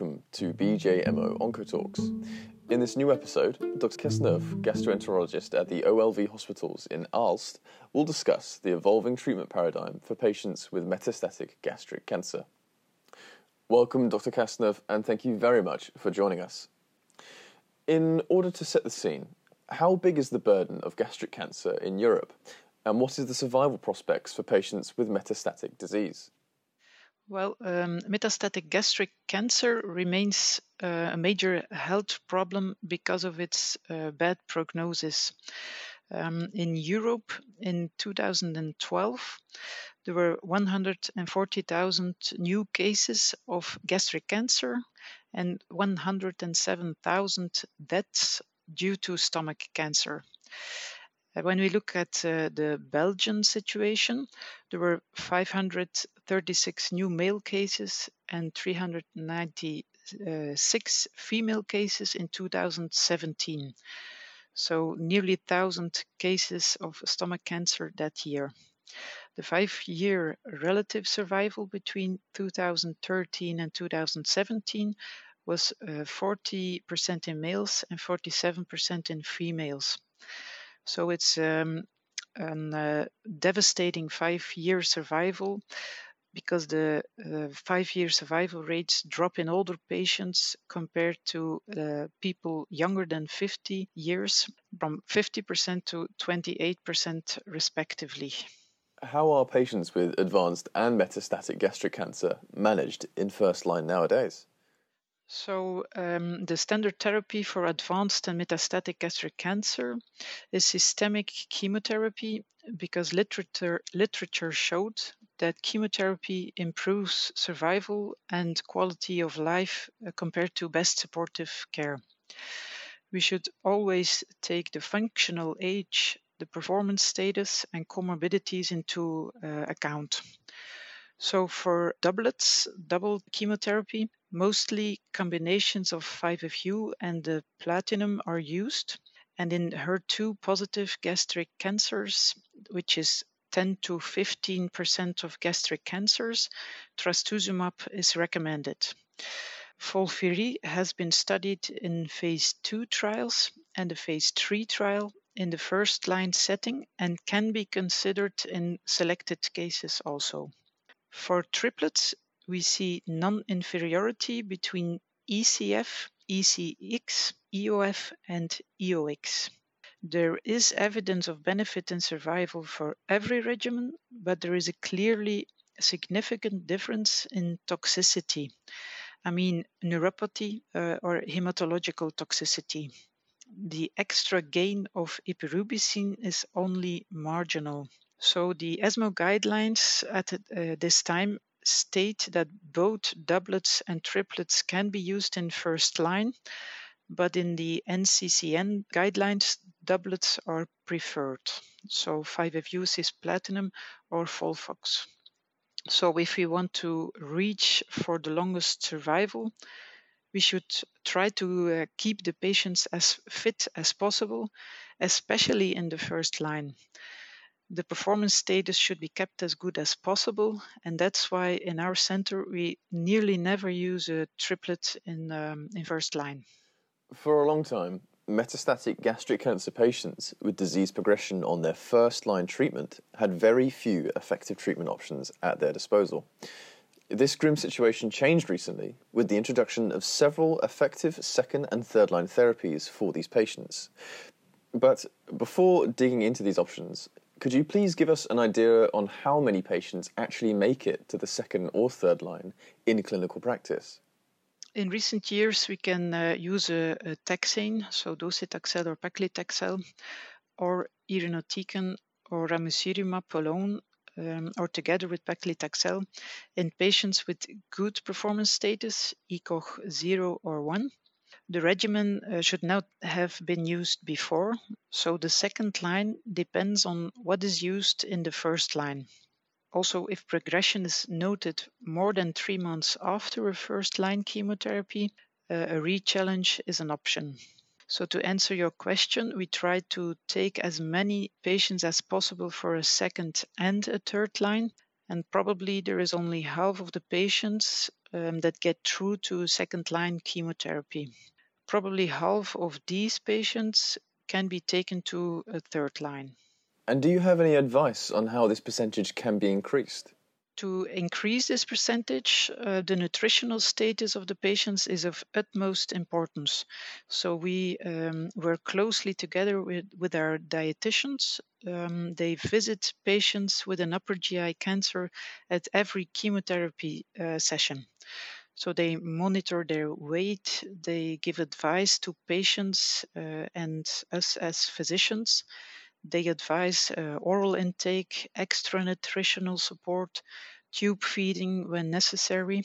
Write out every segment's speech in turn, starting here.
welcome to BJMO Oncotalks. In this new episode, Dr. Casneuf, gastroenterologist at the OLV hospitals in Aalst, will discuss the evolving treatment paradigm for patients with metastatic gastric cancer. Welcome, Dr. Casneuf, and thank you very much for joining us. In order to set the scene, how big is the burden of gastric cancer in Europe, and what is the survival prospects for patients with metastatic disease? Well, metastatic gastric cancer remains a major health problem because of its bad prognosis. In Europe, in 2012, there were 140,000 new cases of gastric cancer and 107,000 deaths due to stomach cancer. When we look at the Belgian situation, there were 536 new male cases and 396 female cases in 2017. So nearly 1,000 cases of stomach cancer that year. The 5-year relative survival between 2013 and 2017 was 40% in males and 47% in females. So it's a devastating 5-year survival because the 5-year survival rates drop in older patients compared to people younger than 50 years, from 50% to 28% respectively. How are patients with advanced and metastatic gastric cancer managed in first line nowadays? So the standard therapy for advanced and metastatic gastric cancer is systemic chemotherapy because literature showed that chemotherapy improves survival and quality of life compared to best supportive care. We should always take the functional age, the performance status, and comorbidities into account. So for doublets, double chemotherapy, mostly combinations of 5-FU and the platinum are used. And in HER2 positive gastric cancers, which is 10 to 15% of gastric cancers, trastuzumab is recommended. Folfiri has been studied in phase 2 trials and the phase 3 trial in the first line setting and can be considered in selected cases also. For triplets, we see non-inferiority between ECF, ECX, EOF, and EOX. There is evidence of benefit in survival for every regimen, but there is a clearly significant difference in toxicity. I mean, neuropathy or hematological toxicity. The extra gain of epirubicin is only marginal. So the ESMO guidelines at this time state that both doublets and triplets can be used in first line, but in the NCCN guidelines, doublets are preferred. So 5-FU cisplatinum or Folfox. So if we want to reach for the longest survival, we should try to keep the patients as fit as possible, especially in the first line. The performance status should be kept as good as possible, and that's why in our center we nearly never use a triplet in first line. For a long time, metastatic gastric cancer patients with disease progression on their first line treatment had very few effective treatment options at their disposal. This grim situation changed recently with the introduction of several effective second and third line therapies for these patients. But before digging into these options, could you please give us an idea on how many patients actually make it to the second or third line in clinical practice? In recent years, we can use a taxane, so docetaxel or paclitaxel, or irinotecan or ramucirumab alone, or together with paclitaxel, in patients with good performance status, ECOG 0 or 1. The regimen should not have been used before, so the second line depends on what is used in the first line. Also, if progression is noted more than 3 months after a first-line chemotherapy, a re-challenge is an option. So to answer your question, we try to take as many patients as possible for a second and a third line, and probably there is only half of the patients that get through to second-line chemotherapy. Probably half of these patients can be taken to a third line. And do you have any advice on how this percentage can be increased? To increase this percentage, the nutritional status of the patients is of utmost importance. So we work closely together with our dietitians. They visit patients with an upper GI cancer at every chemotherapy session. So they monitor their weight, they give advice to patients and us as physicians. They advise oral intake, extra nutritional support, tube feeding when necessary.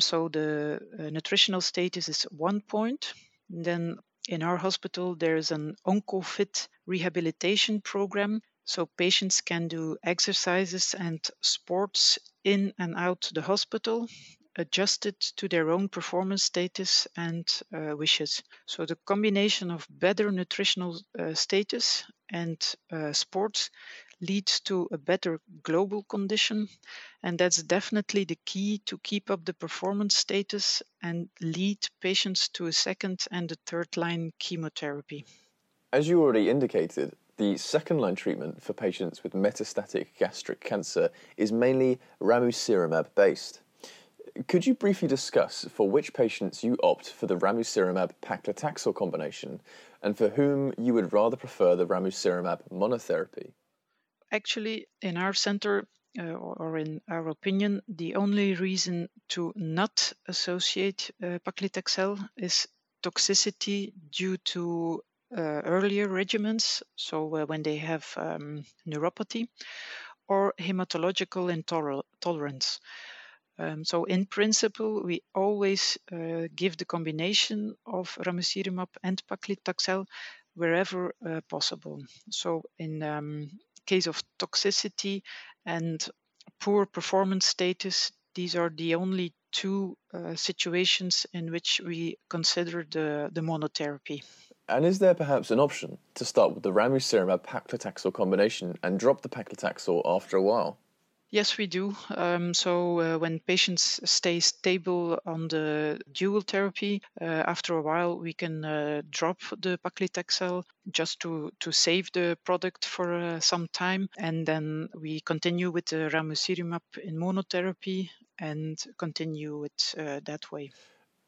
So the nutritional status is one point. And then in our hospital, there is an OncoFit rehabilitation program. So patients can do exercises and sports in and out the hospital, adjusted to their own performance status and wishes. So the combination of better nutritional status and sports leads to a better global condition, and that's definitely the key to keep up the performance status and lead patients to a second and a third line chemotherapy. As you already indicated, the second line treatment for patients with metastatic gastric cancer is mainly ramucirumab based. Could you briefly discuss for which patients you opt for the ramucirumab paclitaxel combination and for whom you would rather prefer the ramucirumab monotherapy? Actually, in our center, or in our opinion, the only reason to not associate paclitaxel is toxicity due to earlier regimens, so when they have neuropathy, or hematological intolerance. So in principle, we always give the combination of ramucirumab and paclitaxel wherever possible. So in case of toxicity and poor performance status, these are the only two situations in which we consider the monotherapy. And is there perhaps an option to start with the ramucirumab paclitaxel combination and drop the paclitaxel after a while? Yes, we do. When patients stay stable on the dual therapy, after a while we can drop the paclitaxel just to save the product for some time. And then we continue with the ramucirumab in monotherapy and continue it that way.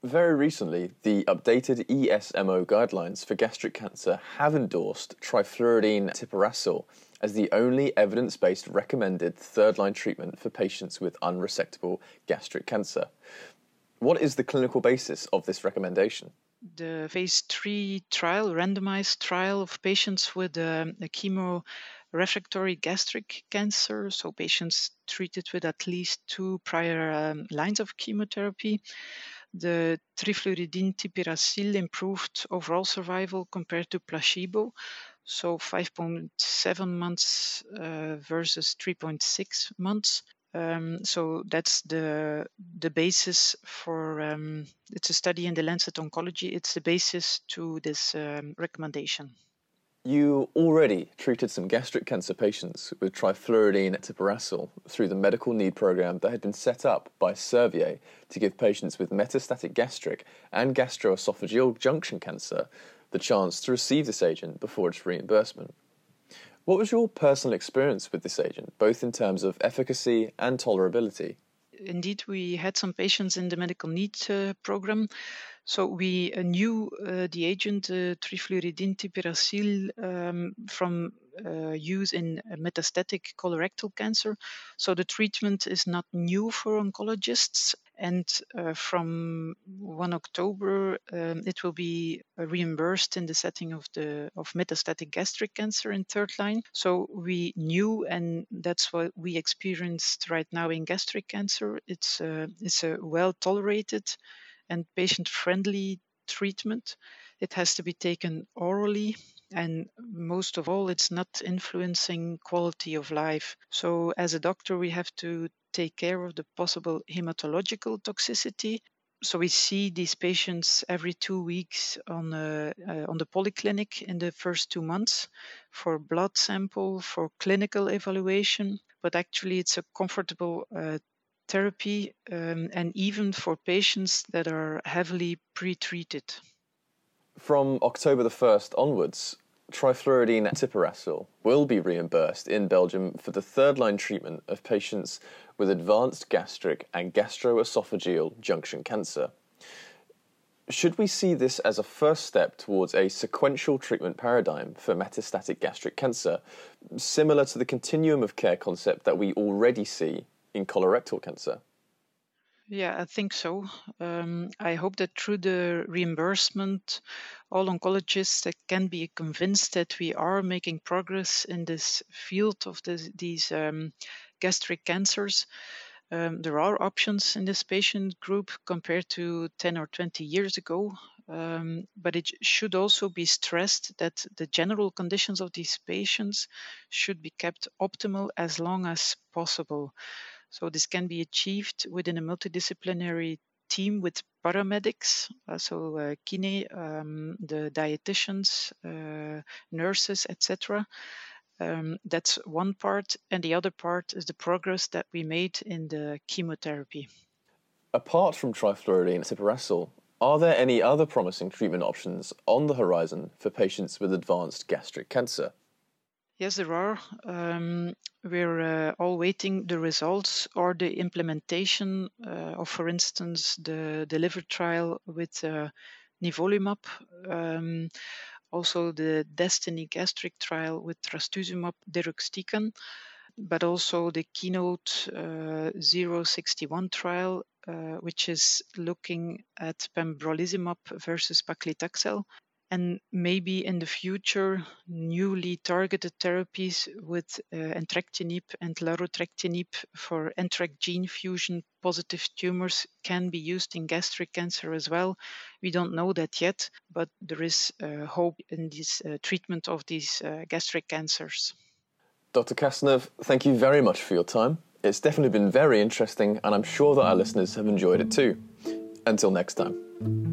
Very recently, the updated ESMO guidelines for gastric cancer have endorsed trifluridine/tipiracil as the only evidence-based recommended third-line treatment for patients with unresectable gastric cancer. What is the clinical basis of this recommendation? The phase 3 trial, randomized trial of patients with a chemo-refractory gastric cancer, so patients treated with at least 2 prior lines of chemotherapy. The trifluridine/tipiracil improved overall survival compared to placebo, so 5.7 months versus 3.6 months. So that's the basis for, it's a study in the Lancet Oncology, it's the basis to this recommendation. You already treated some gastric cancer patients with trifluridine/tipiracil through the medical need program that had been set up by Servier to give patients with metastatic gastric and gastroesophageal junction cancer the chance to receive this agent before its reimbursement. What was your personal experience with this agent, both in terms of efficacy and tolerability? Indeed, we had some patients in the medical need program. So we knew the agent trifluridine/tipiracil from use in metastatic colorectal cancer. So the treatment is not new for oncologists. And from 1 October, it will be reimbursed in the setting of metastatic gastric cancer in third line. So we knew, and that's what we experienced right now in gastric cancer. It's a well-tolerated and patient-friendly treatment. It has to be taken orally, and most of all, it's not influencing quality of life. So as a doctor, we have to take care of the possible hematological toxicity. So we see these patients every 2 weeks on the polyclinic in the first 2 months for blood sample, for clinical evaluation, but actually it's a comfortable therapy and even for patients that are heavily pretreated. From October the 1st onwards, trifluridine/tipiracil will be reimbursed in Belgium for the third-line treatment of patients with advanced gastric and gastroesophageal junction cancer. Should we see this as a first step towards a sequential treatment paradigm for metastatic gastric cancer, similar to the continuum of care concept that we already see in colorectal cancer? Yeah, I think so. I hope that through the reimbursement, all oncologists can be convinced that we are making progress in this field of these gastric cancers. There are options in this patient group compared to 10 or 20 years ago, but it should also be stressed that the general conditions of these patients should be kept optimal as long as possible. So this can be achieved within a multidisciplinary team with paramedics, so kine, the dietitians, nurses, etc. That's one part. And the other part is the progress that we made in the chemotherapy. Apart from trifluridine/tipiracil, are there any other promising treatment options on the horizon for patients with advanced gastric cancer? Yes, there are. We're all waiting the results or the implementation of, for instance, the DELIVER trial with nivolumab, also the DESTINY gastric trial with trastuzumab deruxtecan, but also the KEYNOTE 061 trial, which is looking at pembrolizumab versus paclitaxel. And maybe in the future, newly targeted therapies with entrectinib and larotrectinib for NTRK gene fusion positive tumors can be used in gastric cancer as well. We don't know that yet, but there is hope in this treatment of these gastric cancers. Dr. Casneuf, thank you very much for your time. It's definitely been very interesting, and I'm sure that our listeners have enjoyed it too. Until next time.